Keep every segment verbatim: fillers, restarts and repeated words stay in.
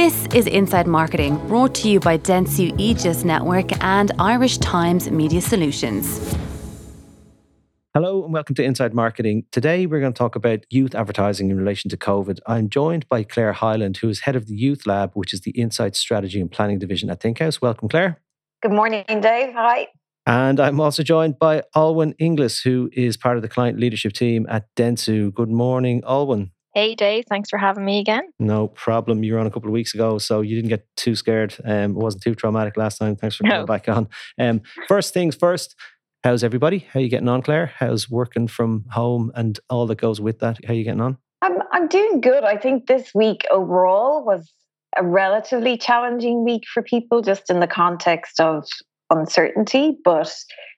This is Inside Marketing, brought to you by Dentsu Aegis Network and Irish Times Media Solutions. Hello and welcome to Inside Marketing. Today we're going to talk about youth advertising in relation to COVID. I'm joined by Claire Hyland, who is head of the Youth Lab, which is the Insights Strategy and Planning Division at Thinkhouse. Welcome, Claire. Good morning, Dave. Hi. And I'm also joined by Alwyn Inglis, who is part of the client leadership team at Dentsu. Good morning, Alwyn. Hey, Dave. Thanks for having me again. No problem. You were on a couple of weeks ago, so you didn't get too scared. Um, it wasn't too traumatic last time. Thanks for coming no. back on. Um, first things first, how's everybody? How are you getting on, Claire? How's working from home and all that goes with that? How are you getting on? I'm, I'm doing good. I think this week overall was a relatively challenging week for people just in the context of uncertainty, but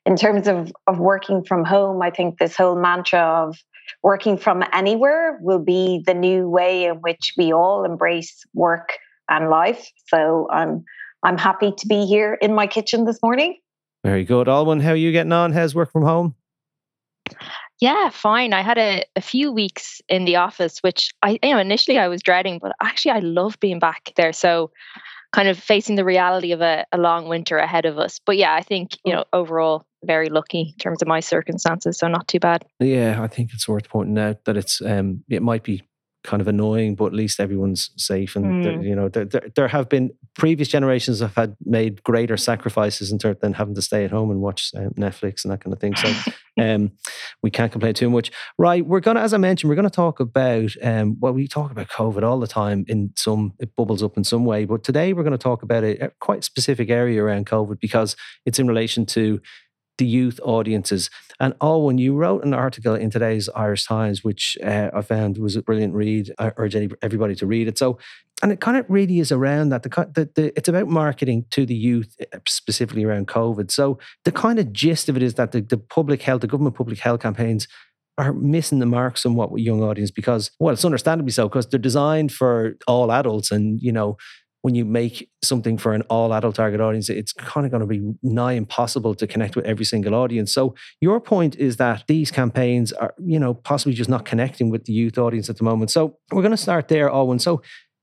in terms of, of working from home, I think this whole mantra of working from anywhere will be the new way in which we all embrace work and life. So I'm I'm happy to be here in my kitchen this morning. Very good. Alwyn, how are you getting on? How's work from home? Yeah, fine. I had a, a few weeks in the office, which I you know initially I was dreading, but actually I love being back there. So kind of facing the reality of a, a long winter ahead of us. But yeah, I think, you know, overall, very lucky in terms of my circumstances, so not too bad. Yeah, I think it's worth pointing out that it's um, it might be kind of annoying, but at least everyone's safe. And, mm. there, you know, there, there there have been previous generations have had made greater sacrifices in terms than having to stay at home and watch um, Netflix and that kind of thing. So um, we can't complain too much. Right. We're going to, as I mentioned, we're going to talk about, um, well, we talk about COVID all the time in some, it bubbles up in some way, but today we're going to talk about a, a quite specific area around COVID because it's in relation to the youth audiences. And Owen, you wrote an article in today's Irish Times, which uh, I found was a brilliant read. I urge everybody to read it. So, and it kind of really is around that. The, the, the it's about marketing to the youth, specifically around COVID. So the kind of gist of it is that the, the public health, the government public health campaigns are missing the mark somewhat with young audience because, well, it's understandably so, because they're designed for all adults and, you know, when you make something for an all-adult target audience, it's kind of going to be nigh impossible to connect with every single audience. So your point is that these campaigns are, you know, possibly just not connecting with the youth audience at the moment. So we're going to start there, Owen. So,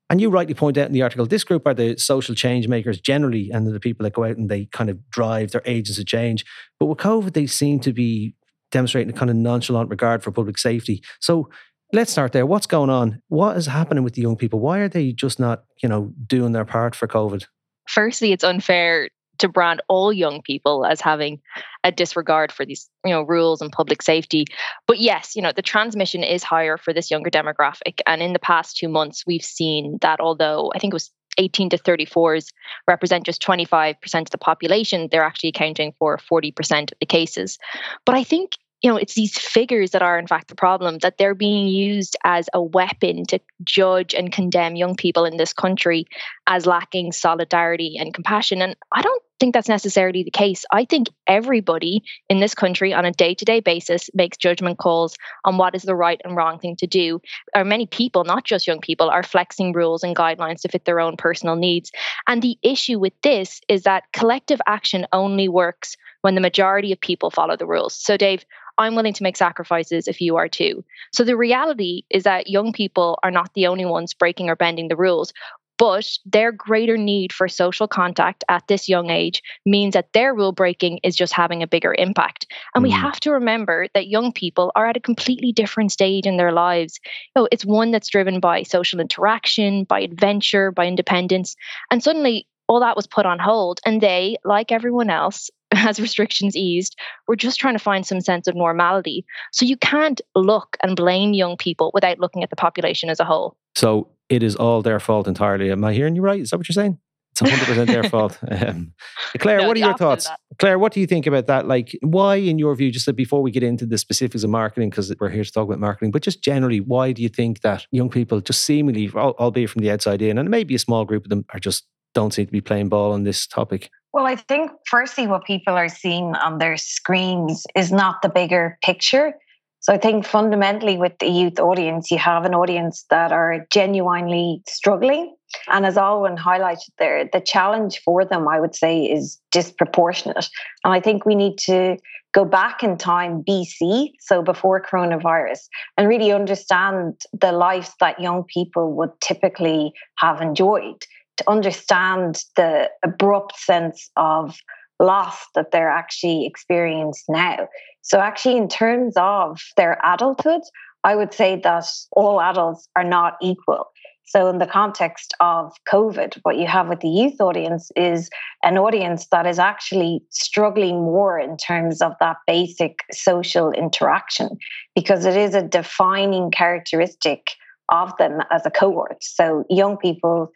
and you rightly point out in the article, this group are the social change makers generally, and they're the people that go out and they kind of drive their agents of change. But with COVID, they seem to be demonstrating a kind of nonchalant regard for public safety. So let's start there. What's going on? What is happening with the young people? Why are they just not, you know, doing their part for COVID? Firstly, it's unfair to brand all young people as having a disregard for these, you know, rules and public safety. But yes, you know, the transmission is higher for this younger demographic. And in the past two months, we've seen that although I think it was eighteen to thirty-fours represent just twenty-five percent of the population, they're actually accounting for forty percent of the cases. But I think you know, it's these figures that are in fact the problem, that they're being used as a weapon to judge and condemn young people in this country as lacking solidarity and compassion. And I don't think that's necessarily the case. I think everybody in this country on a day-to-day basis makes judgment calls on what is the right and wrong thing to do. Or many people, not just young people, are flexing rules and guidelines to fit their own personal needs. And the issue with this is that collective action only works when the majority of people follow the rules. So, Dave, I'm willing to make sacrifices if you are too. So the reality is that young people are not the only ones breaking or bending the rules. But their greater need for social contact at this young age means that their rule breaking is just having a bigger impact. And mm. we have to remember that young people are at a completely different stage in their lives. You know, it's one that's driven by social interaction, by adventure, by independence. And suddenly all that was put on hold. And they, like everyone else, as restrictions eased, we're just trying to find some sense of normality. So you can't look and blame young people without looking at the population as a whole. So it is all their fault entirely. Am I hearing you right? Is that what you're saying? It's one hundred percent their fault. Um, Claire, no, what are your thoughts? Claire, what do you think about that? Like, why, in your view, just before we get into the specifics of marketing, because we're here to talk about marketing, but just generally, why do you think that young people just seemingly, albeit from the outside in, and maybe a small group of them are just don't seem to be playing ball on this topic? Well, I think firstly, what people are seeing on their screens is not the bigger picture. So I think fundamentally with the youth audience, you have an audience that are genuinely struggling. And as Alwyn highlighted there, the challenge for them, I would say, is disproportionate. And I think we need to go back in time B C, so before coronavirus, and really understand the lives that young people would typically have enjoyed, to understand the abrupt sense of loss that they're actually experiencing now. So actually, in terms of their adulthood, I would say that all adults are not equal. So in the context of COVID, what you have with the youth audience is an audience that is actually struggling more in terms of that basic social interaction, because it is a defining characteristic of them as a cohort. So young people,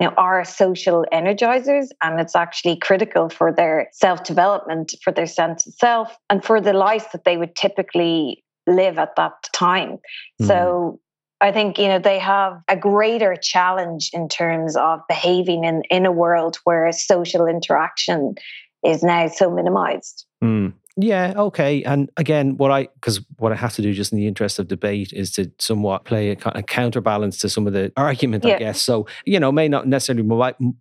you know, are social energizers, and it's actually critical for their self-development, for their sense of self, and for the lives that they would typically live at that time. Mm. So I think, you know, they have a greater challenge in terms of behaving in, in a world where social interaction is now so minimized. Mm. Yeah, okay. And again, what I, because what I have to do just in the interest of debate is to somewhat play a, a counterbalance to some of the argument, yeah. I guess. So, you know, may not necessarily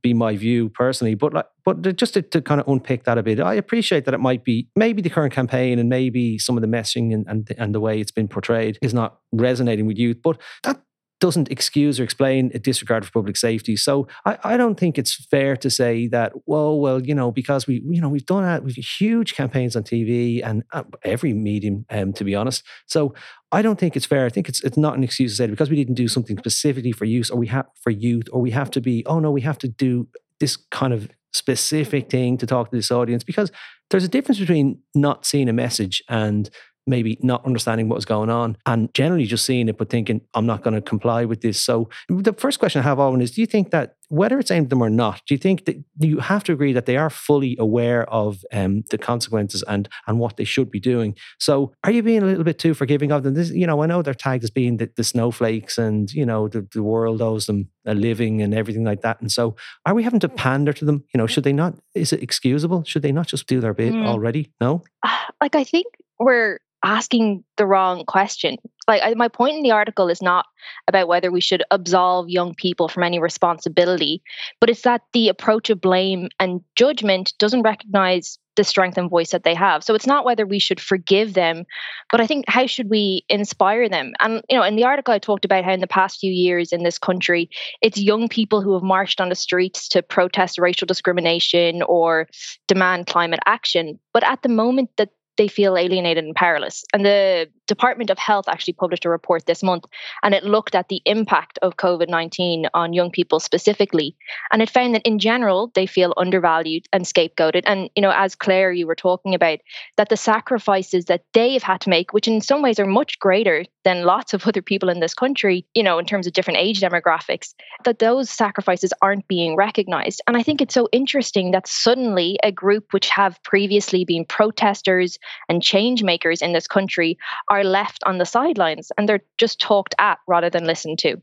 be my view personally, but like, but just to, to kind of unpick that a bit, I appreciate that it might be, maybe the current campaign and maybe some of the messaging and, and, and the way it's been portrayed is not resonating with youth, but that doesn't excuse or explain a disregard for public safety. So I, I don't think it's fair to say that, well, well, you know, because we, you know, we've done that, we've huge campaigns on T V and uh, every medium, um, to be honest. So I don't think it's fair. I think it's it's not an excuse to say that because we didn't do something specifically for use, or we have for youth, or we have to be, oh no, we have to do this kind of specific thing to talk to this audience, because there's a difference between not seeing a message and maybe not understanding what was going on, and generally just seeing it but thinking, I'm not going to comply with this. So the first question I have, Owen, is do you think that, whether it's aimed at them or not, do you think that you have to agree that they are fully aware of um, the consequences and and what they should be doing? So are you being a little bit too forgiving of them? This, you know, I know they're tagged as being the, the snowflakes and, you know, the, the world owes them a living and everything like that. And so are we having to pander to them? You know, should they not, is it excusable? Should they not just do their bit mm. already? No? Like, I think we're asking the wrong question. Like, I, my point in the article is not about whether we should absolve young people from any responsibility, but it's that the approach of blame and judgment doesn't recognize the strength and voice that they have. So it's not whether we should forgive them, but I think how should we inspire them? And, you know, in the article, I talked about how in the past few years in this country, it's young people who have marched on the streets to protest racial discrimination or demand climate action. But at the moment that they feel alienated and powerless. And the Department of Health actually published a report this month, and it looked at the impact of COVID nineteen on young people specifically. And it found that in general, they feel undervalued and scapegoated. And, you know, as Claire, you were talking about, that the sacrifices that they've had to make, which in some ways are much greater than lots of other people in this country, you know, in terms of different age demographics, that those sacrifices aren't being recognized. And I think it's so interesting that suddenly a group which have previously been protesters and change makers in this country are left on the sidelines, and they're just talked at rather than listened to.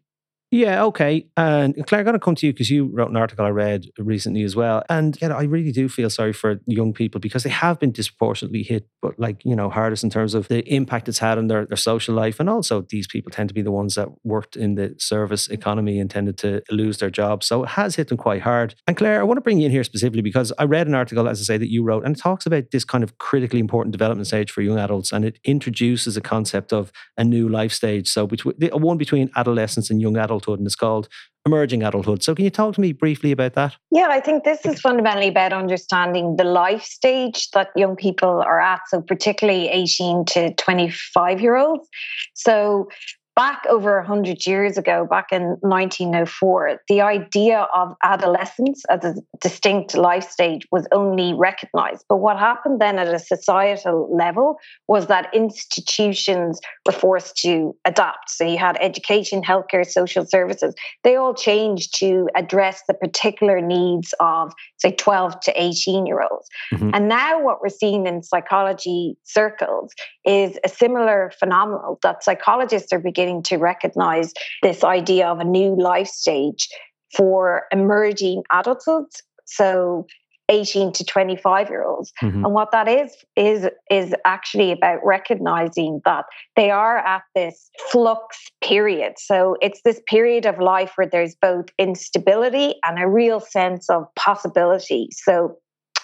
Yeah, okay. And Claire, I'm going to come to you because you wrote an article I read recently as well. And you know, I really do feel sorry for young people because they have been disproportionately hit, but like, you know, hardest in terms of the impact it's had on their, their social life. And also these people tend to be the ones that worked in the service economy and tended to lose their jobs. So it has hit them quite hard. And Claire, I want to bring you in here specifically because I read an article, as I say, that you wrote, and it talks about this kind of critically important development stage for young adults. And it introduces a concept of a new life stage. So between, one between adolescence and young adults, and it's called emerging adulthood. So can you talk to me briefly about that? Yeah, I think this is fundamentally about understanding the life stage that young people are at, so particularly eighteen to twenty-five year olds. So back over one hundred years ago, back in nineteen oh four, the idea of adolescence as a distinct life stage was only recognised. But what happened then at a societal level was that institutions were forced to adapt. So you had education, healthcare, social services. They all changed to address the particular needs of, say, twelve to eighteen-year-olds. Mm-hmm. And now what we're seeing in psychology circles is a similar phenomenon, that psychologists are beginning to recognize this idea of a new life stage for emerging adulthood, so eighteen to twenty-five year olds. Mm-hmm. And what that is, is, is actually about recognizing that they are at this flux period. So it's this period of life where there's both instability and a real sense of possibility. So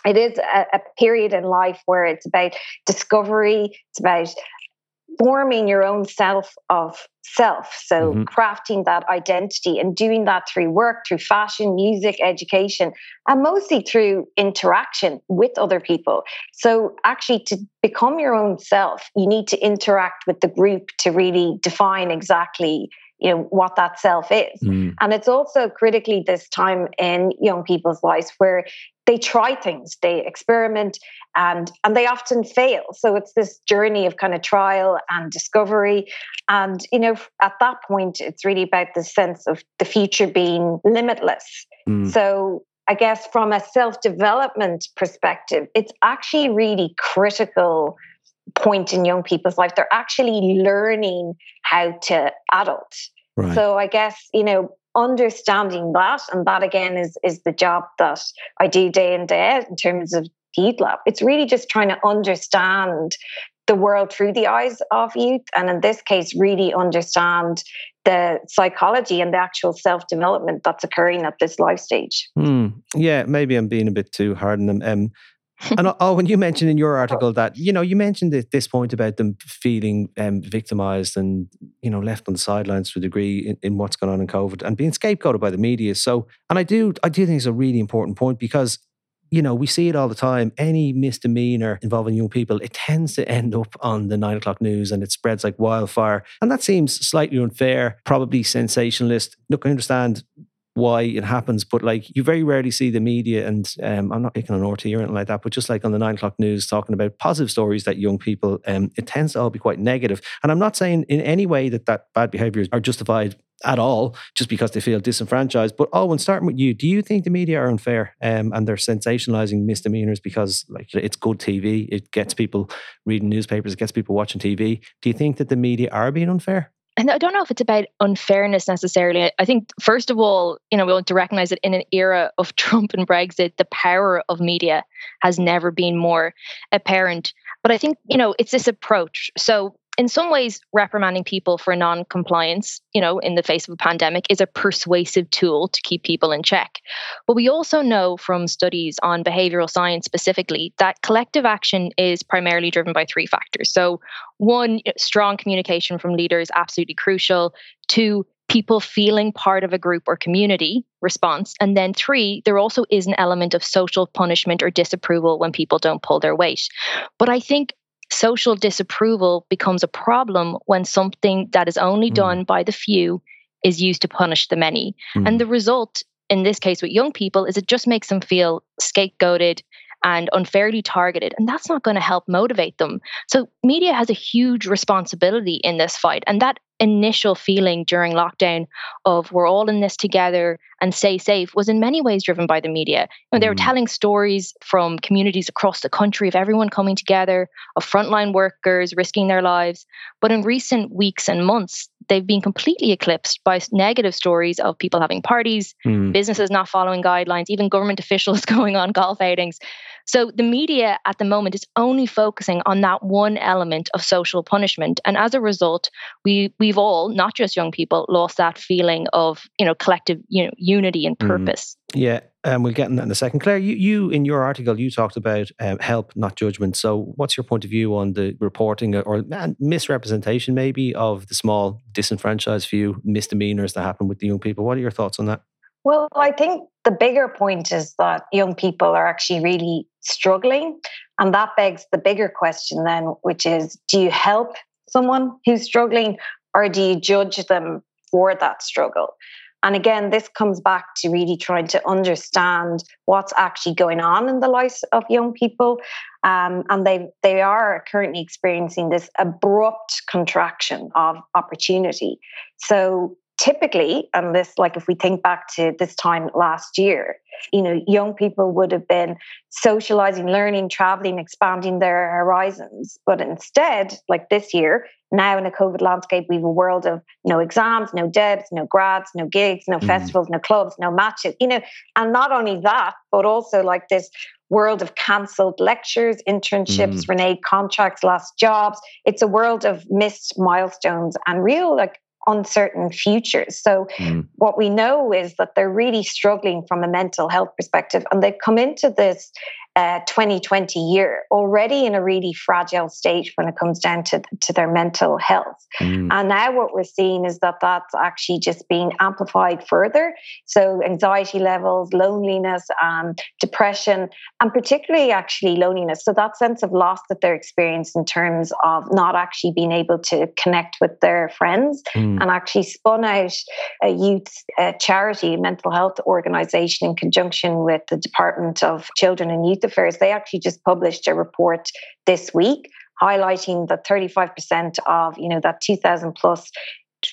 it is a, a period in life where it's about discovery, it's about forming your own self of self. So mm-hmm. crafting that identity and doing that through work, through fashion, music, education, and mostly through interaction with other people. So actually to become your own self, you need to interact with the group to really define exactly, you know, what that self is. Mm. And it's also critically this time in young people's lives where they try things, they experiment, and and they often fail. So it's this journey of kind of trial and discovery. And, you know, at that point, it's really about the sense of the future being limitless. Mm. So I guess from a self-development perspective, it's actually really critical point in young people's life. They're actually learning how to adult. Right. So I guess, you know, understanding that, and that again is is the job that I do day in, day out in terms of Youth Lab. It's really just trying to understand the world through the eyes of youth, and in this case, really understand the psychology and the actual self-development that's occurring at this life stage. Mm. Yeah, maybe I'm being a bit too hard on them. Um, And oh, when you mentioned in your article that, you know, you mentioned at this point about them feeling um, victimized and, you know, left on the sidelines to a degree in, in what's going on in COVID and being scapegoated by the media. So, and I do, I do think it's a really important point because, you know, we see it all the time. Any misdemeanor involving young people, it tends to end up on the nine o'clock news and it spreads like wildfire. And that seems slightly unfair, probably sensationalist. Look, I understand why it happens, but like you very rarely see the media, and um, I'm not picking on R T E or anything like that, but just like on the nine o'clock news talking about positive stories that young people, um, it tends to all be quite negative. And I'm not saying in any way that that bad behaviours are justified at all, just because they feel disenfranchised. But Owen, starting with you, do you think the media are unfair um, and they're sensationalising misdemeanours because like it's good T V, it gets people reading newspapers, it gets people watching T V. Do you think that the media are being unfair? And I don't know if it's about unfairness necessarily. I think, first of all, you know, we want to recognize that in an era of Trump and Brexit, the power of media has never been more apparent. But I think, you know, it's this approach. So in some ways, reprimanding people for non-compliance, you know, in the face of a pandemic is a persuasive tool to keep people in check. But we also know from studies on behavioral science specifically that collective action is primarily driven by three factors. So one, strong communication from leaders, absolutely crucial. Two, people feeling part of a group or community response. And then three, there also is an element of social punishment or disapproval when people don't pull their weight. But I think social disapproval becomes a problem when something that is only mm. done by the few is used to punish the many. Mm. And the result, in this case with young people, is it just makes them feel scapegoated and unfairly targeted. And that's not going to help motivate them. So media has a huge responsibility in this fight. And that initial feeling during lockdown of we're all in this together and stay safe was in many ways driven by the media. You know, they were telling stories from communities across the country of everyone coming together, of frontline workers risking their lives. But in recent weeks and months, they've been completely eclipsed by negative stories of people having parties, mm. businesses not following guidelines, even government officials going on golf outings. So the media at the moment is only focusing on that one element of social punishment. And as a result, we, we've all, not just young people, lost that feeling of, you know, collective, you know, unity and purpose. Mm. Yeah. And um, we'll get into that in a second. Claire, you, you in your article, you talked about um, help, not judgment. So what's your point of view on the reporting or misrepresentation maybe of the small disenfranchised few misdemeanors that happen with the young people? What are your thoughts on that? Well, I think the bigger point is that young people are actually really struggling. And that begs the bigger question then, which is, do you help someone who's struggling or do you judge them for that struggle? And again, this comes back to really trying to understand what's actually going on in the lives of young people. Um, and they they are currently experiencing this abrupt contraction of opportunity. So typically, and this, like if we think back to this time last year, you know, young people would have been socializing, learning, traveling, expanding their horizons. But instead, like this year, now in a COVID landscape, we have a world of no exams, no debts, no grads, no gigs, no mm. festivals, no clubs, no matches, you know, and not only that, but also like this world of cancelled lectures, internships, mm. reneged contracts, lost jobs. It's a world of missed milestones and real, like, uncertain futures. So mm. what we know is that they're really struggling from a mental health perspective, and they've come into this uh, twenty twenty year, already in a really fragile state when it comes down to, to their mental health. Mm. And now what we're seeing is that that's actually just being amplified further. So anxiety levels, loneliness, um, depression, and particularly actually loneliness. So that sense of loss that they're experiencing in terms of not actually being able to connect with their friends, mm. and actually spun out a youth uh, charity, a mental health organisation in conjunction with the Department of Children and Youth Affairs. They actually just published a report this week highlighting that thirty-five percent of, you know, that two thousand plus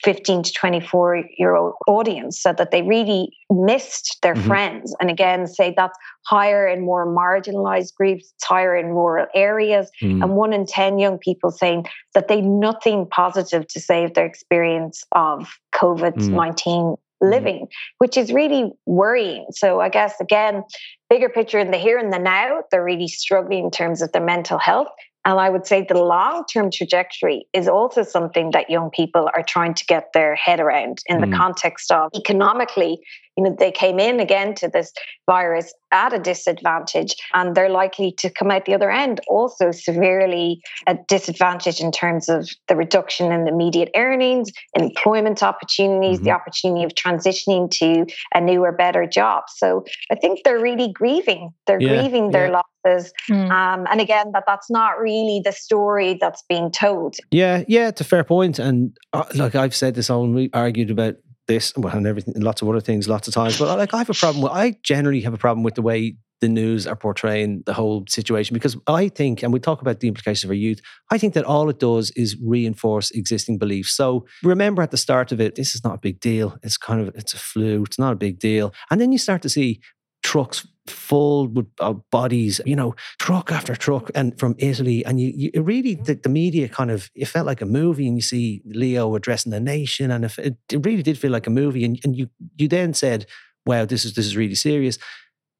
fifteen to twenty-four year old audience said that they really missed their mm-hmm. friends. And again, say that's higher in more marginalized groups, it's higher in rural areas. Mm. And one in ten young people saying that they have nothing positive to say of their experience of COVID nineteen mm. living, which is really worrying. So I guess, again, bigger picture in the here and the now, they're really struggling in terms of their mental health. And I would say the long-term trajectory is also something that young people are trying to get their head around in mm. the context of economically, you know, they came in again to this virus at a disadvantage, and they're likely to come out the other end also severely at disadvantage in terms of the reduction in immediate earnings, employment opportunities, mm-hmm. the opportunity of transitioning to a newer, better job. So I think they're really grieving. They're yeah, grieving their yeah. losses. Mm. Um, and again, that that's not really the story that's being told. Yeah, yeah, it's a fair point. And uh, look, I've said this all, and we argued about this, well, and everything, lots of other things, lots of times. But like, I have a problem with, I generally have a problem with the way the news are portraying the whole situation, because I think, and we talk about the implications for youth, I think that all it does is reinforce existing beliefs. So remember at the start of it, this is not a big deal. It's kind of, it's a flu. It's not a big deal. And then you start to see trucks full with uh, bodies, you know, truck after truck, and from Italy. And you, you it really, the, the media kind of, it felt like a movie, and you see Leo addressing the nation, and it, it really did feel like a movie. And, and you you then said, wow, this is this is really serious.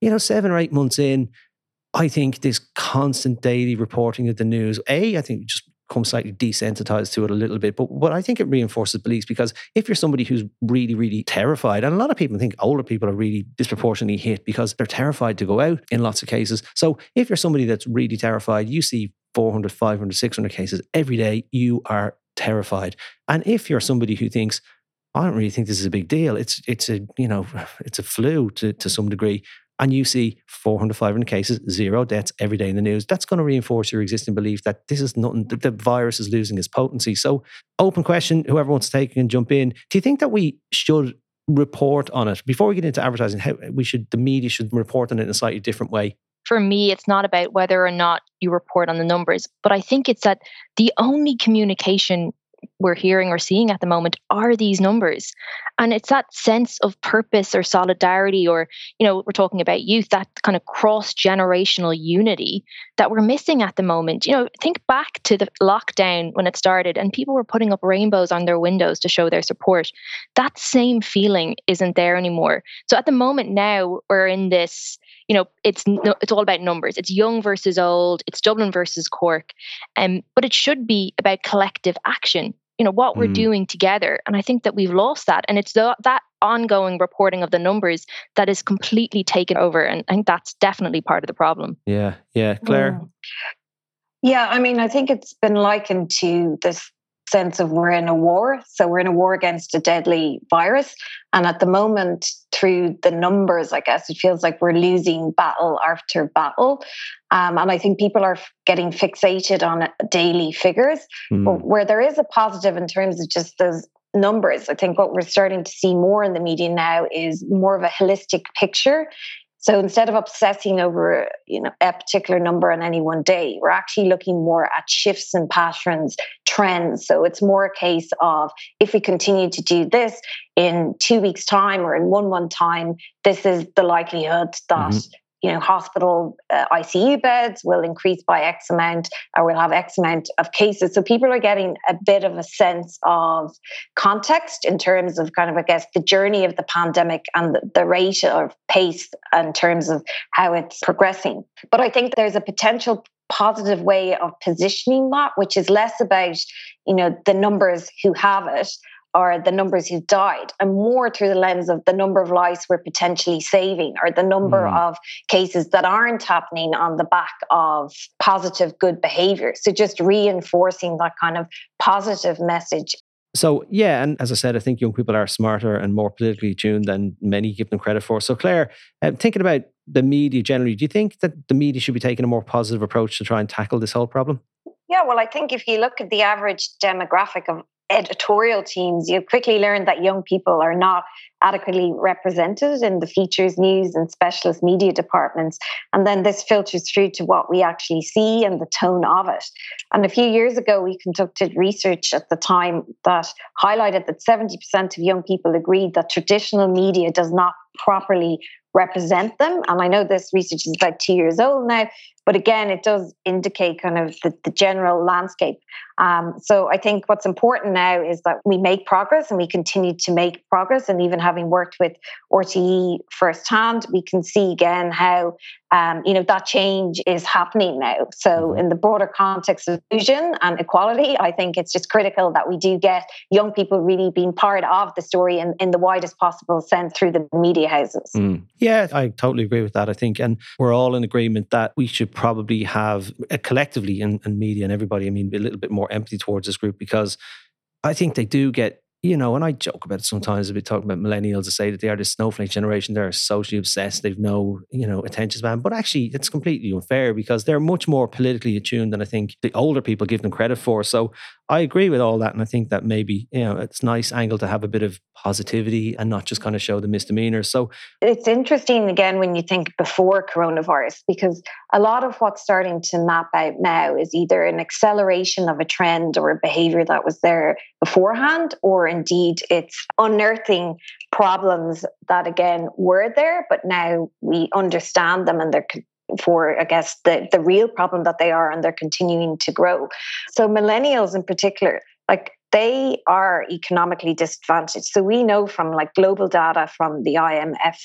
You know, seven or eight months in, I think this constant daily reporting of the news, A, I think just become slightly desensitized to it a little bit, but what I think it reinforces beliefs, because if you're somebody who's really, really terrified, and a lot of people think older people are really disproportionately hit because they're terrified to go out in lots of cases. So if you're somebody that's really terrified, you see four hundred, five hundred, six hundred cases every day, you are terrified. And if you're somebody who thinks, I don't really think this is a big deal, it's it's a, you know, it's a flu to, to some degree, and you see four hundred, five hundred cases, zero deaths every day in the news, that's going to reinforce your existing belief that this is nothing, that the virus is losing its potency. So open question, whoever wants to take it can jump in. Do you think that we should report on it? Before we get into advertising, how we should, the media should report on it in a slightly different way. For me, it's not about whether or not you report on the numbers, but I think it's that the only communication we're hearing or seeing at the moment are these numbers. And it's that sense of purpose or solidarity, or, you know, we're talking about youth, that kind of cross-generational unity that we're missing at the moment. You know, think back to the lockdown when it started and people were putting up rainbows on their windows to show their support. That same feeling isn't there anymore. So at the moment now, we're in this, you know, it's it's all about numbers. It's young versus old. It's Dublin versus Cork. Um, but it should be about collective action, you know, what we're mm. doing together. And I think that we've lost that. And it's the, that ongoing reporting of the numbers that is completely taken over. And I think that's definitely part of the problem. Yeah. Yeah. Claire? Yeah. I mean, I think it's been likened to this sense of we're in a war. So we're in a war against a deadly virus. And at the moment, through the numbers, I guess, it feels like we're losing battle after battle. Um, and I think people are getting fixated on daily figures, mm. but where there is a positive in terms of just those numbers. I think what we're starting to see more in the media now is more of a holistic picture. So instead of obsessing over, you know, a particular number on any one day, we're actually looking more at shifts and patterns, trends. So it's more a case of, if we continue to do this in two weeks' time or in one month time, this is the likelihood that mm-hmm. you know, hospital uh, I C U beds will increase by X amount, or we'll have X amount of cases. So people are getting a bit of a sense of context in terms of kind of, I guess, the journey of the pandemic and the, the rate of pace in terms of how it's progressing. But I think there's a potential positive way of positioning that, which is less about, you know, the numbers who have it, or the numbers who died, and more through the lens of the number of lives we're potentially saving, or the number mm. of cases that aren't happening on the back of positive good behaviour. So just reinforcing that kind of positive message. So, yeah, and as I said, I think young people are smarter and more politically tuned than many give them credit for. So, Claire, um, thinking about the media generally, do you think that the media should be taking a more positive approach to try and tackle this whole problem? Yeah, well, I think if you look at the average demographic of editorial teams, you quickly learn that young people are not adequately represented in the features, news and specialist media departments. And then this filters through to what we actually see and the tone of it. And a few years ago, we conducted research at the time that highlighted that seventy percent of young people agreed that traditional media does not properly represent them. And I know this research is about two years old now, but again, it does indicate kind of the, the general landscape. Um, so I think what's important now is that we make progress, and we continue to make progress. And even having worked with R T E firsthand, we can see again how, um, you know, that change is happening now. So in the broader context of inclusion and equality, I think it's just critical that we do get young people really being part of the story in, in the widest possible sense through the media houses. Mm. Yeah, I totally agree with that, I think. And we're all in agreement that we should probably have uh, collectively in, in media and everybody, I mean, a little bit more empathy towards this group, because I think they do get, you know, and I joke about it sometimes. I've been talking about millennials. I say that they are this snowflake generation. They're socially obsessed. They've no, you know, attention span. But actually, it's completely unfair, because they're much more politically attuned than I think the older people give them credit for. So I agree with all that. And I think that maybe, you know, it's a nice angle to have a bit of positivity and not just kind of show the misdemeanors. So it's interesting, again, when you think before coronavirus, because a lot of what's starting to map out now is either an acceleration of a trend or a behavior that was there beforehand, or indeed it's unearthing problems that again were there, but now we understand them, and they're for, I guess, the, the real problem that they are, and they're continuing to grow. So millennials in particular, like, they are economically disadvantaged. So we know from like global data from the I M F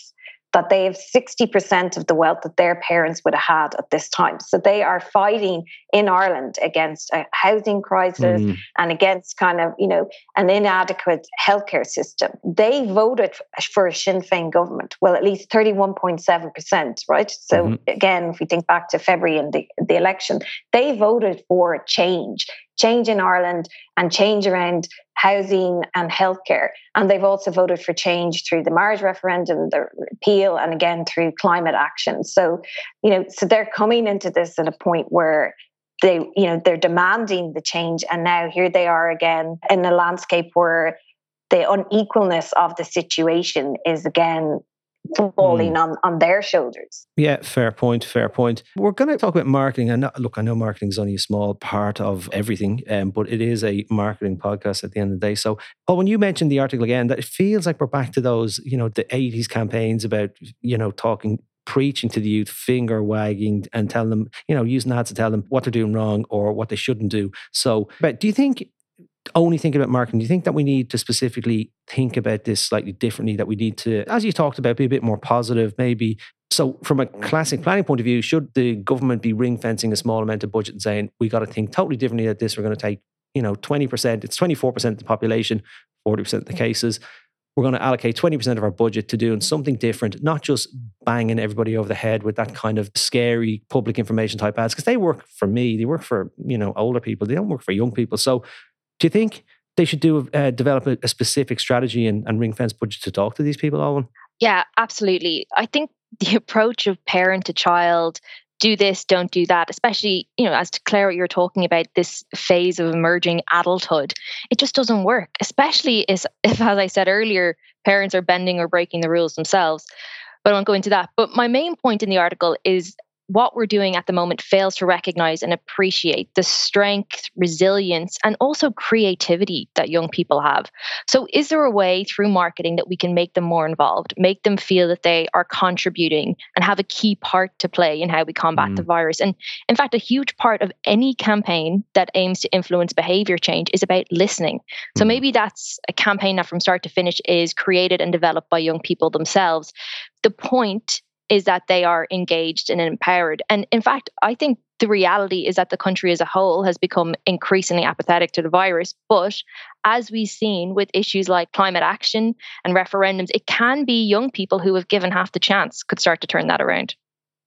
that they have sixty percent of the wealth that their parents would have had at this time. So they are fighting in Ireland against a housing crisis mm. and against kind of, you know, an inadequate healthcare system. They voted for a Sinn Féin government, well, at least thirty-one point seven percent, right? So mm-hmm. again, if we think back to February and the, the election, they voted for change. Change in Ireland and change around housing and healthcare. And they've also voted for change through the marriage referendum, the repeal, and again through climate action. So, you know, so they're coming into this at a point where they, you know, they're demanding the change. And now here they are again in a landscape where the unequalness of the situation is again falling mm. on, on their shoulders. Yeah, fair point, fair point. We're going to talk about marketing. And look, I know marketing is only a small part of everything, um, but it is a marketing podcast at the end of the day. So, oh, when you mentioned the article again, that it feels like we're back to those, you know, the eighties campaigns about, you know, talking, preaching to the youth, finger wagging and telling them, you know, using ads to tell them what they're doing wrong or what they shouldn't do. So, but do you think... only thinking about marketing, do you think that we need to specifically think about this slightly differently, that we need to, as you talked about, be a bit more positive maybe? So from a classic planning point of view, should the government be ring fencing a small amount of budget and saying, we got to think totally differently at this, we're going to take, you know, twenty percent, it's twenty-four percent of the population, forty percent of the cases, we're going to allocate twenty percent of our budget to doing something different, not just banging everybody over the head with that kind of scary public information type ads, because they work for me, they work for, you know, older people, they don't work for young people. So do you think they should do uh, develop a, a specific strategy and, and ring-fence budget to talk to these people, Owen? Yeah, absolutely. I think the approach of parent to child, do this, don't do that, especially, you know, as to Claire, you're talking about this phase of emerging adulthood, it just doesn't work, especially if, if, as I said earlier, parents are bending or breaking the rules themselves. But I won't go into that. But my main point in the article is what we're doing at the moment fails to recognize and appreciate the strength, resilience, and also creativity that young people have. So is there a way through marketing that we can make them more involved, make them feel that they are contributing and have a key part to play in how we combat mm. the virus? And in fact, a huge part of any campaign that aims to influence behavior change is about listening. So maybe that's a campaign that from start to finish is created and developed by young people themselves. The point is that they are engaged and empowered. And in fact, I think the reality is that the country as a whole has become increasingly apathetic to the virus. But as we've seen with issues like climate action and referendums, it can be young people who have given half the chance could start to turn that around.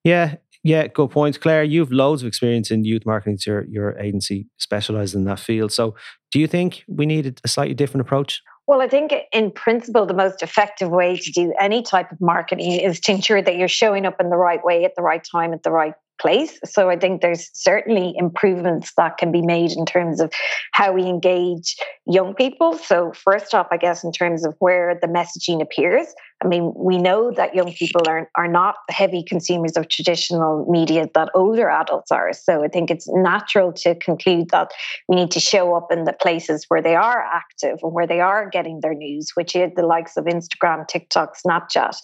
Yeah, yeah, good point. Claire, you've loads of experience in youth marketing. Your, your agency specialises in that field. So do you think we need a slightly different approach? Well, I think in principle, the most effective way to do any type of marketing is to ensure that you're showing up in the right way, at the right time, at the right place. So I think there's certainly improvements that can be made in terms of how we engage young people. So first off, I guess, in terms of where the messaging appears, I mean, we know that young people are, are not heavy consumers of traditional media that older adults are. So I think it's natural to conclude that we need to show up in the places where they are active and where they are getting their news, which is the likes of Instagram, TikTok, Snapchat.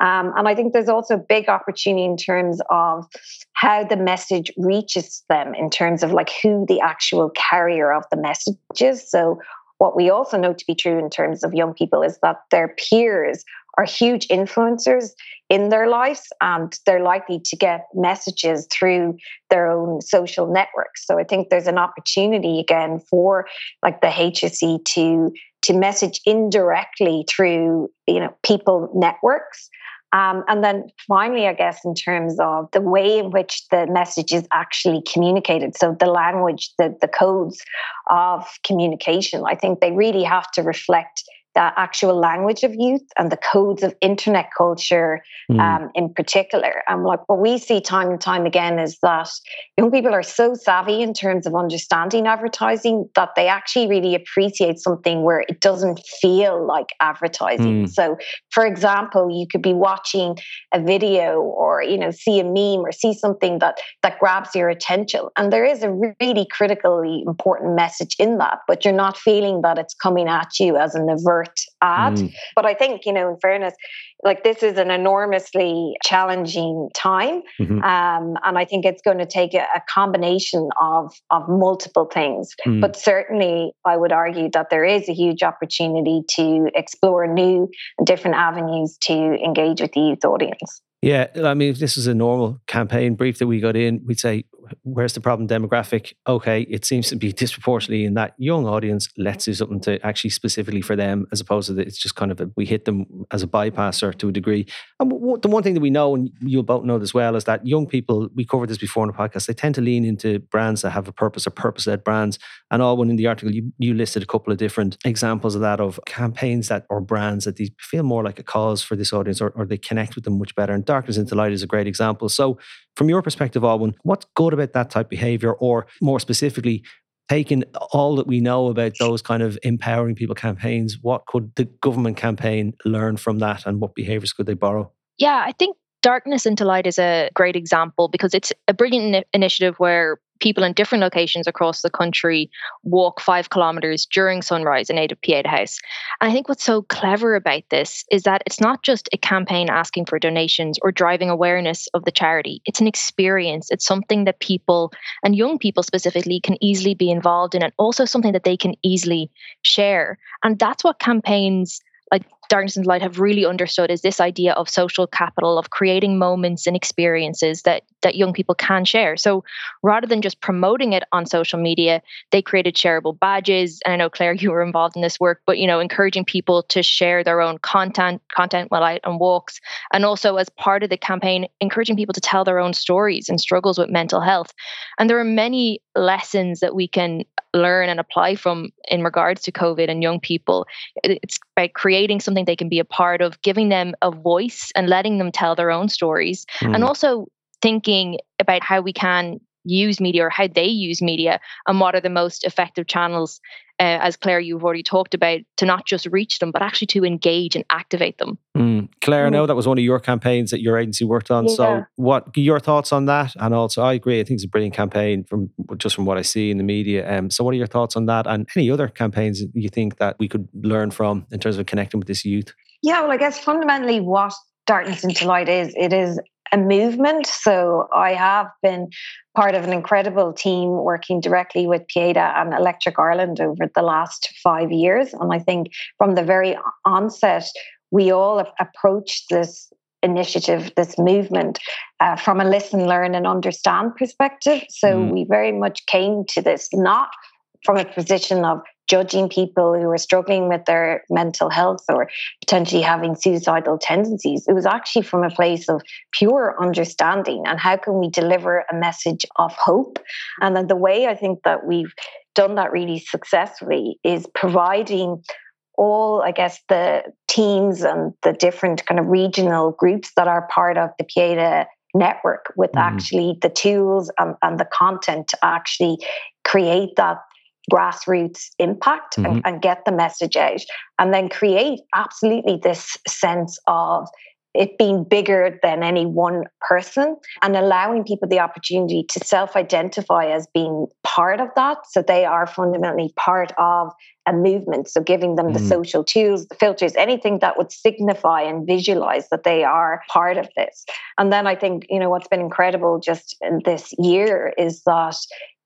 Um, and I think there's also a big opportunity in terms of how the message reaches them, in terms of like who the actual carrier of the message is. So what we also know to be true in terms of young people is that their peers are huge influencers in their lives, and they're likely to get messages through their own social networks. So I think there's an opportunity again for like the H S E to to message indirectly through, you know, people networks. Um, and then finally, I guess, in terms of the way in which the message is actually communicated, so the language, the, the codes of communication, I think they really have to reflect the actual language of youth and the codes of internet culture um, mm. in particular. And like what we see time and time again is that young people are so savvy in terms of understanding advertising that they actually really appreciate something where it doesn't feel like advertising. Mm. So, for example, you could be watching a video or, you know, see a meme or see something that, that grabs your attention. And there is a really critically important message in that, but you're not feeling that it's coming at you as an avert ad. Mm. But I think, you know, in fairness, like this is an enormously challenging time. Mm-hmm. Um, and I think it's going to take a, a combination of, of multiple things. Mm. But certainly, I would argue that there is a huge opportunity to explore new and different avenues to engage with the youth audience. Yeah, I mean, if this was a normal campaign brief that we got in, we'd say, where's the problem demographic? Okay, it seems to be disproportionately in that young audience. Let's do something to actually specifically for them, as opposed to that it's just kind of, a, we hit them as a bypasser to a degree. And w- the one thing that we know, and you'll both know as well, is that young people, we covered this before in the podcast, they tend to lean into brands that have a purpose or purpose-led brands. And Alwyn, in the article, you, you listed a couple of different examples of that, of campaigns that or brands that they feel more like a cause for this audience, or, or they connect with them much better. And Darkness into Light is a great example. So from your perspective, Alwyn, what's good about that type of behaviour, or more specifically, taking all that we know about those kind of empowering people campaigns, what could the government campaign learn from that, and what behaviours could they borrow? Yeah, I think Darkness into Light is a great example because it's a brilliant in- initiative where people in different locations across the country walk five kilometres during sunrise in aid of Pieta House. And I think what's so clever about this is that it's not just a campaign asking for donations or driving awareness of the charity. It's an experience. It's something that people, and young people specifically, can easily be involved in, and also something that they can easily share. And that's what campaigns like Darkness into Light have really understood, is this idea of social capital, of creating moments and experiences that that young people can share. So rather than just promoting it on social media, they created shareable badges. And I know, Claire, you were involved in this work, but, you know, encouraging people to share their own content, content while out on walks. And also as part of the campaign, encouraging people to tell their own stories and struggles with mental health. And there are many lessons that we can learn and apply from in regards to COVID and young people. It's by creating something they can be a part of, giving them a voice and letting them tell their own stories, mm. and also thinking about how we can use media, or how they use media, and what are the most effective channels, uh, as Claire, you've already talked about, to not just reach them, but actually to engage and activate them. Mm. Claire, mm. I know that was one of your campaigns that your agency worked on. Yeah. So what your thoughts on that? And also, I agree, I think it's a brilliant campaign from just from what I see in the media. Um, so what are your thoughts on that, and any other campaigns you think that we could learn from in terms of connecting with this youth? Yeah, well, I guess fundamentally what Darkness into Light is, it is a movement. So I have been part of an incredible team working directly with Pieta and Electric Ireland over the last five years. And I think from the very onset, we all approached this initiative, this movement, uh, from a listen, learn and understand perspective. So mm. we very much came to this not from a position of judging people who are struggling with their mental health or potentially having suicidal tendencies. It was actually from a place of pure understanding and how can we deliver a message of hope. And then the way I think that we've done that really successfully is providing all, I guess, the teams and the different kind of regional groups that are part of the Pieta network with mm. actually the tools and, and the content to actually create that grassroots impact mm-hmm. and, and get the message out, and then create absolutely this sense of it being bigger than any one person and allowing people the opportunity to self-identify as being part of that. So they are fundamentally part of a movement. So giving them mm. the social tools, the filters, anything that would signify and visualize that they are part of this. And then I think, you know, what's been incredible just in this year is that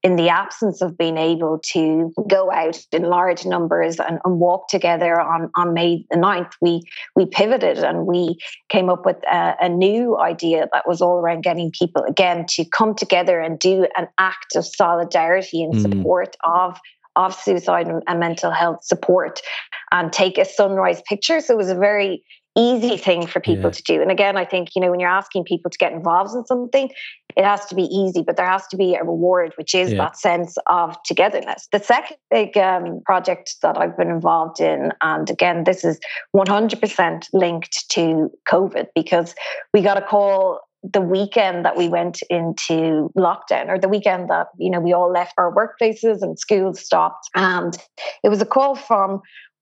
in the absence of being able to go out in large numbers and, and walk together on, on May the ninth, we we pivoted and we came up with a, a new idea that was all around getting people again to come together and do an act of solidarity and support mm. of of suicide and mental health support and take a sunrise picture. So it was a very easy thing for people yeah. to do. And again, I think, you know, when you're asking people to get involved in something, it has to be easy, but there has to be a reward, which is yeah. that sense of togetherness. The second big um, project that I've been involved in, and again, this is one hundred percent linked to COVID, because we got a call the weekend that we went into lockdown, or the weekend that, you know, we all left our workplaces and schools stopped. And it was a call from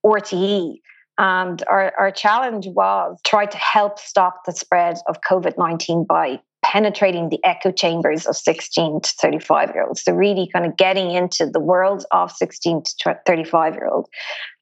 R T E. And our, our challenge was try to help stop the spread of COVID nineteen by penetrating the echo chambers of sixteen to thirty-five year olds. So really kind of getting into the world of sixteen to thirty-five year old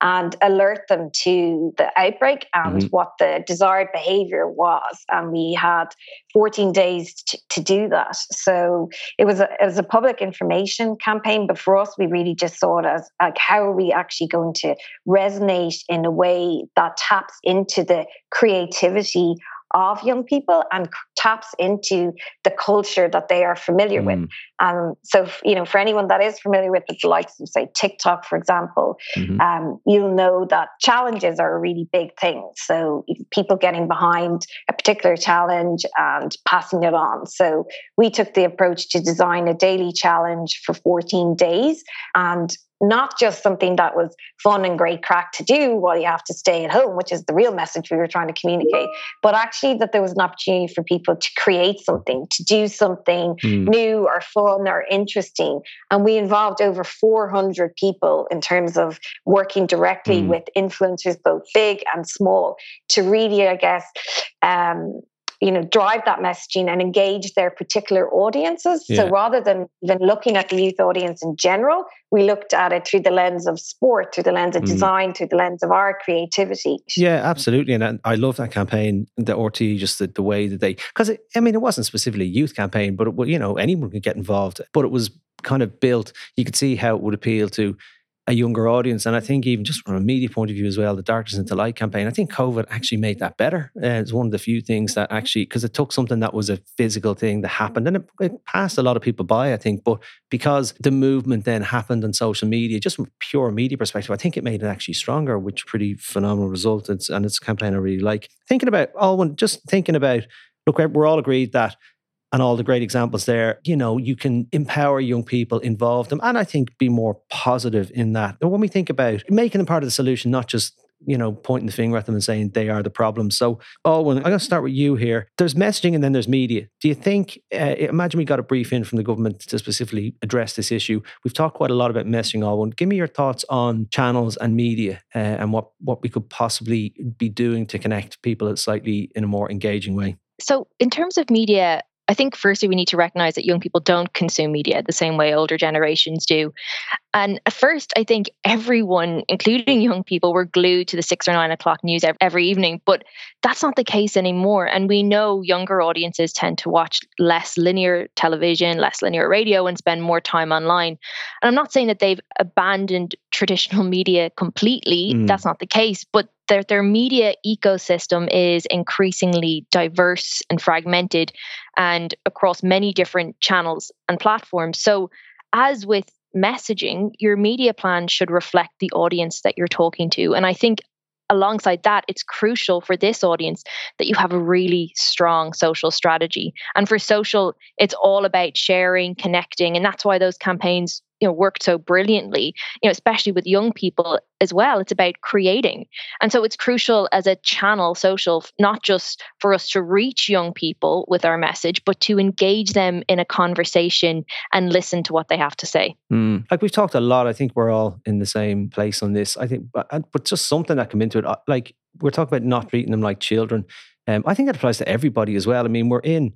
and alert them to the outbreak and mm-hmm. what the desired behavior was. And we had fourteen days to, to do that. So it was, a, it was a public information campaign, but for us, we really just saw it as like, how are we actually going to resonate in a way that taps into the creativity of young people and taps into the culture that they are familiar mm. with. Um, so, you know, for anyone that is familiar with the likes of, say, TikTok, for example, mm-hmm. um, you'll know that challenges are a really big thing. So people getting behind a particular challenge and passing it on. So we took the approach to design a daily challenge for fourteen days, and not just something that was fun and great crack to do while you have to stay at home, which is the real message we were trying to communicate, but actually that there was an opportunity for people to create something, to do something mm. new or fun or interesting. And we involved over four hundred people in terms of working directly mm. with influencers, both big and small, to really, I guess, um, you know, drive that messaging and engage their particular audiences. Yeah. So rather than even looking at the youth audience in general, we looked at it through the lens of sport, through the lens of mm. design, through the lens of our creativity. Yeah, absolutely. And I love that campaign, the R T E, just the, the way that they, because I mean, it wasn't specifically a youth campaign, but it, you know, anyone could get involved, but it was kind of built, you could see how it would appeal to a younger audience. And I think even just from a media point of view as well, the Darkness into Light campaign, I think COVID actually made that better. Uh, it's one of the few things that actually, because it took something that was a physical thing that happened, and it, it passed a lot of people by, I think, but because the movement then happened on social media, just from a pure media perspective, I think it made it actually stronger, which pretty phenomenal result. It's, and it's a campaign I really like. Thinking about, Alwyn, just thinking about, look, we're all agreed that, and all the great examples there, you know, you can empower young people, involve them, and I think be more positive in that. And when we think about making them part of the solution, not just, you know, pointing the finger at them and saying they are the problem. So, Alwyn, I'm going to start with you here. There's messaging and then there's media. Do you think, uh, imagine we got a brief in from the government to specifically address this issue. We've talked quite a lot about messaging, Alwyn. Give me your thoughts on channels and media uh, and what, what we could possibly be doing to connect people slightly in a more engaging way. So in terms of media, I think firstly, we need to recognize that young people don't consume media the same way older generations do. And at first, I think everyone, including young people, were glued to the six or nine o'clock news every evening. But that's not the case anymore. And we know younger audiences tend to watch less linear television, less linear radio, and spend more time online. And I'm not saying that they've abandoned traditional media completely. Mm. That's not the case, but their their media ecosystem is increasingly diverse and fragmented and across many different channels and platforms. So as with messaging, your media plan should reflect the audience that you're talking to. And I think alongside that, it's crucial for this audience that you have a really strong social strategy. And for social, it's all about sharing, connecting. And that's why those campaigns, you know, worked so brilliantly, you know, especially with young people as well. It's about creating. And so it's crucial as a channel, social, not just for us to reach young people with our message, but to engage them in a conversation and listen to what they have to say. Mm. Like we've talked a lot. I think we're all in the same place on this. I think, but, but just something that came into it, like we're talking about not treating them like children. Um, I think that applies to everybody as well. I mean, we're in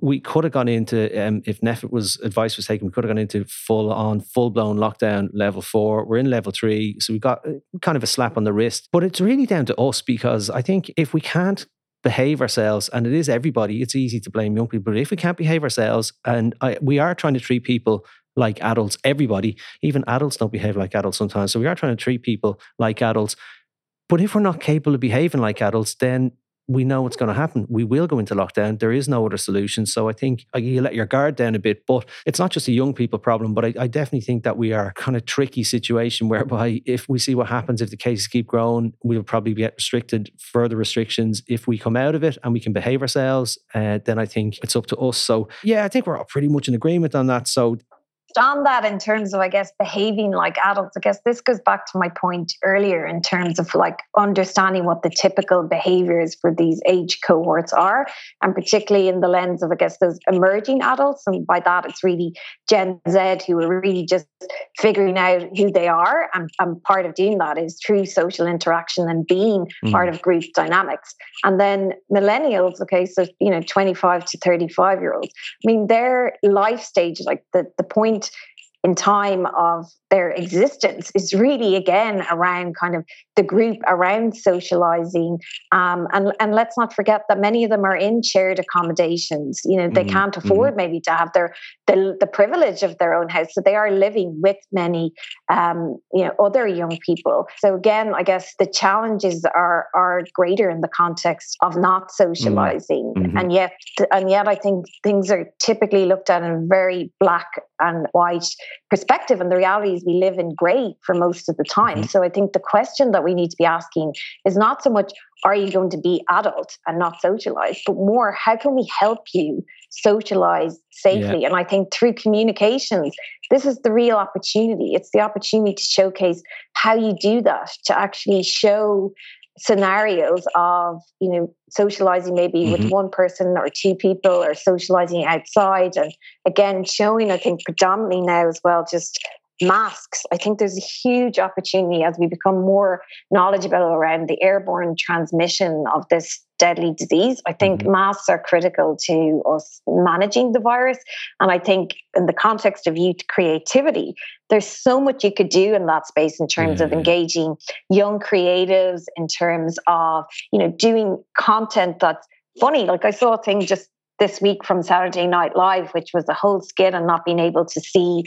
We could have gone into, um, if Neffet was advice was taken, we could have gone into full on, full blown lockdown level four. We're in level three. So we got kind of a slap on the wrist. But it's really down to us, because I think if we can't behave ourselves, and it is everybody, it's easy to blame young people. But if we can't behave ourselves, and I, we are trying to treat people like adults, everybody, even adults don't behave like adults sometimes. So we are trying to treat people like adults. But if we're not capable of behaving like adults, then we know what's going to happen. We will go into lockdown. There is no other solution. So I think you let your guard down a bit, but it's not just a young people problem, but I, I definitely think that we are kind of tricky situation whereby if we see what happens, if the cases keep growing, we'll probably get restricted, further restrictions. If we come out of it and we can behave ourselves, uh, then I think it's up to us. So yeah, I think we're all pretty much in agreement on that. So on that, in terms of, I guess, behaving like adults, I guess this goes back to my point earlier in terms of like understanding what the typical behaviors for these age cohorts are, and particularly in the lens of, I guess, those emerging adults. And by that, it's really Gen Z who are really just figuring out who they are. And, and part of doing that is through social interaction and being mm. part of group dynamics. And then millennials, okay, so, you know, twenty-five to thirty-five year olds, I mean, their life stage, like the, the point in time of their existence is really, again, around kind of the group, around socializing. Um, and, and let's not forget that many of them are in shared accommodations. You know, they mm-hmm. can't afford mm-hmm. maybe to have their the, the privilege of their own house. So they are living with many, um, you know, other young people. So again, I guess the challenges are are greater in the context of not socializing. Mm-hmm. And yet, and yet I think things are typically looked at in a very black and white perspective. And the reality is we live in grey for most of the time. Mm-hmm. So I think the question that we need to be asking is not so much, are you going to be adult and not socialise? But more, how can we help you socialise safely? Yeah. And I think through communications, this is the real opportunity. It's the opportunity to showcase how you do that, to actually show scenarios of, you know, socializing maybe mm-hmm. with one person or two people, or socializing outside. And again, showing, I think, predominantly now as well, just masks. I think there's a huge opportunity as we become more knowledgeable around the airborne transmission of this deadly disease. I think mm-hmm. masks are critical to us managing the virus. And I think in the context of youth creativity, there's so much you could do in that space in terms yeah. of engaging young creatives, in terms of, you know, doing content that's funny. Like I saw a thing just this week from Saturday Night Live, which was a whole skit and not being able to see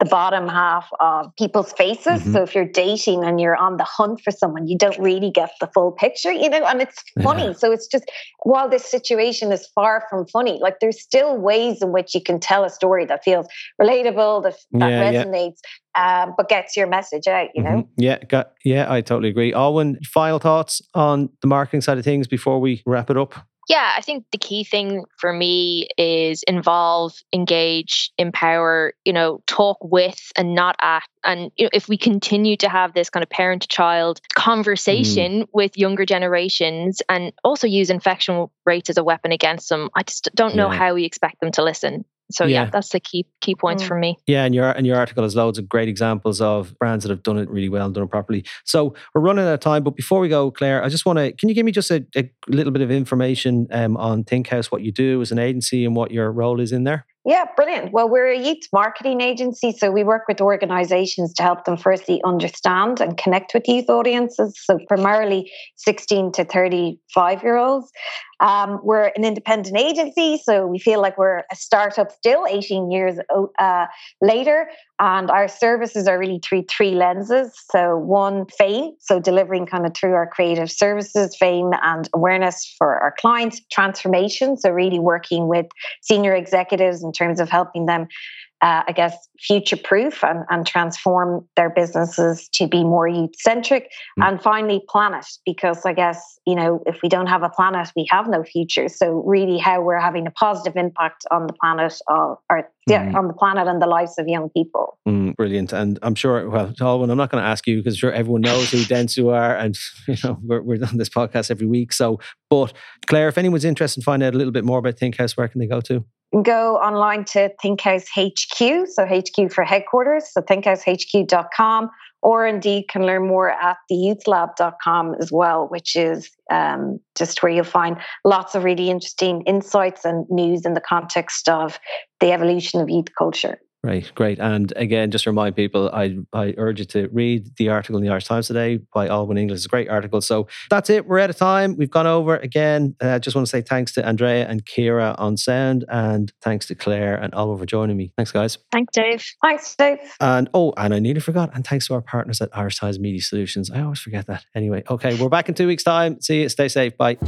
the bottom half of people's faces. Mm-hmm. So if you're dating and you're on the hunt for someone, you don't really get the full picture, you know, and it's funny. Yeah. So it's just, while this situation is far from funny, like there's still ways in which you can tell a story that feels relatable, that, that yeah, resonates, yeah. Um, but gets your message out, you mm-hmm. know? Yeah, got, yeah, I totally agree. Alwyn, final thoughts on the marketing side of things before we wrap it up? Yeah, I think the key thing for me is involve, engage, empower, you know, talk with and not at. And you know, if we continue to have this kind of parent-child conversation mm. with younger generations, and also use infection rates as a weapon against them, I just don't know yeah. how we expect them to listen. So yeah. yeah, that's the key key points mm. for me. Yeah, and your and your article has loads of great examples of brands that have done it really well and done it properly. So we're running out of time, but before we go, Claire, I just want to, can you give me just a, a little bit of information um, on Thinkhouse, what you do as an agency and what your role is in there? Yeah, brilliant. Well, we're a youth marketing agency, so we work with organisations to help them firstly understand and connect with youth audiences, so primarily sixteen to thirty-five-year-olds. Um, we're an independent agency, so we feel like we're a startup still eighteen years uh, later, and our services are really through three lenses. So one, fame, so delivering kind of through our creative services, fame and awareness for our clients. Transformation, so really working with senior executives in terms of helping them, uh, I guess, future-proof and, and transform their businesses to be more youth-centric. Mm. And finally, planet, because I guess, you know, if we don't have a planet, we have no future. So really how we're having a positive impact on the planet of, or yeah, on the planet and the lives of young people. Mm, brilliant. And I'm sure, well, Alwyn, I'm not going to ask you because I'm sure everyone knows who Dentsu are, and you know we're, we're on this podcast every week. So, but Claire, if anyone's interested in finding out a little bit more about Thinkhouse, where can they go to? You can go online to Thinkhouse H Q, so H Q for headquarters, so thinkhouse h q dot com, or indeed can learn more at the youth lab dot com as well, which is um, just where you'll find lots of really interesting insights and news in the context of the evolution of youth culture. Right, great. And again, just to remind people, I, I urge you to read the article in the Irish Times today by Alwyn Inglis. It's a great article. So that's it. We're out of time. We've gone over again. I uh, just want to say thanks to Andrea and Kira on sound, and thanks to Claire and Alwyn for joining me. Thanks, guys. Thanks, Dave. Thanks, Dave. And oh, and I nearly forgot. And thanks to our partners at Irish Times Media Solutions. I always forget that. Anyway, okay, we're back in two weeks' time. See you. Stay safe. Bye.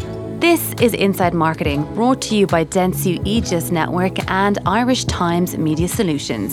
This is Inside Marketing, brought to you by Dentsu Aegis Network and Irish Times Media Solutions.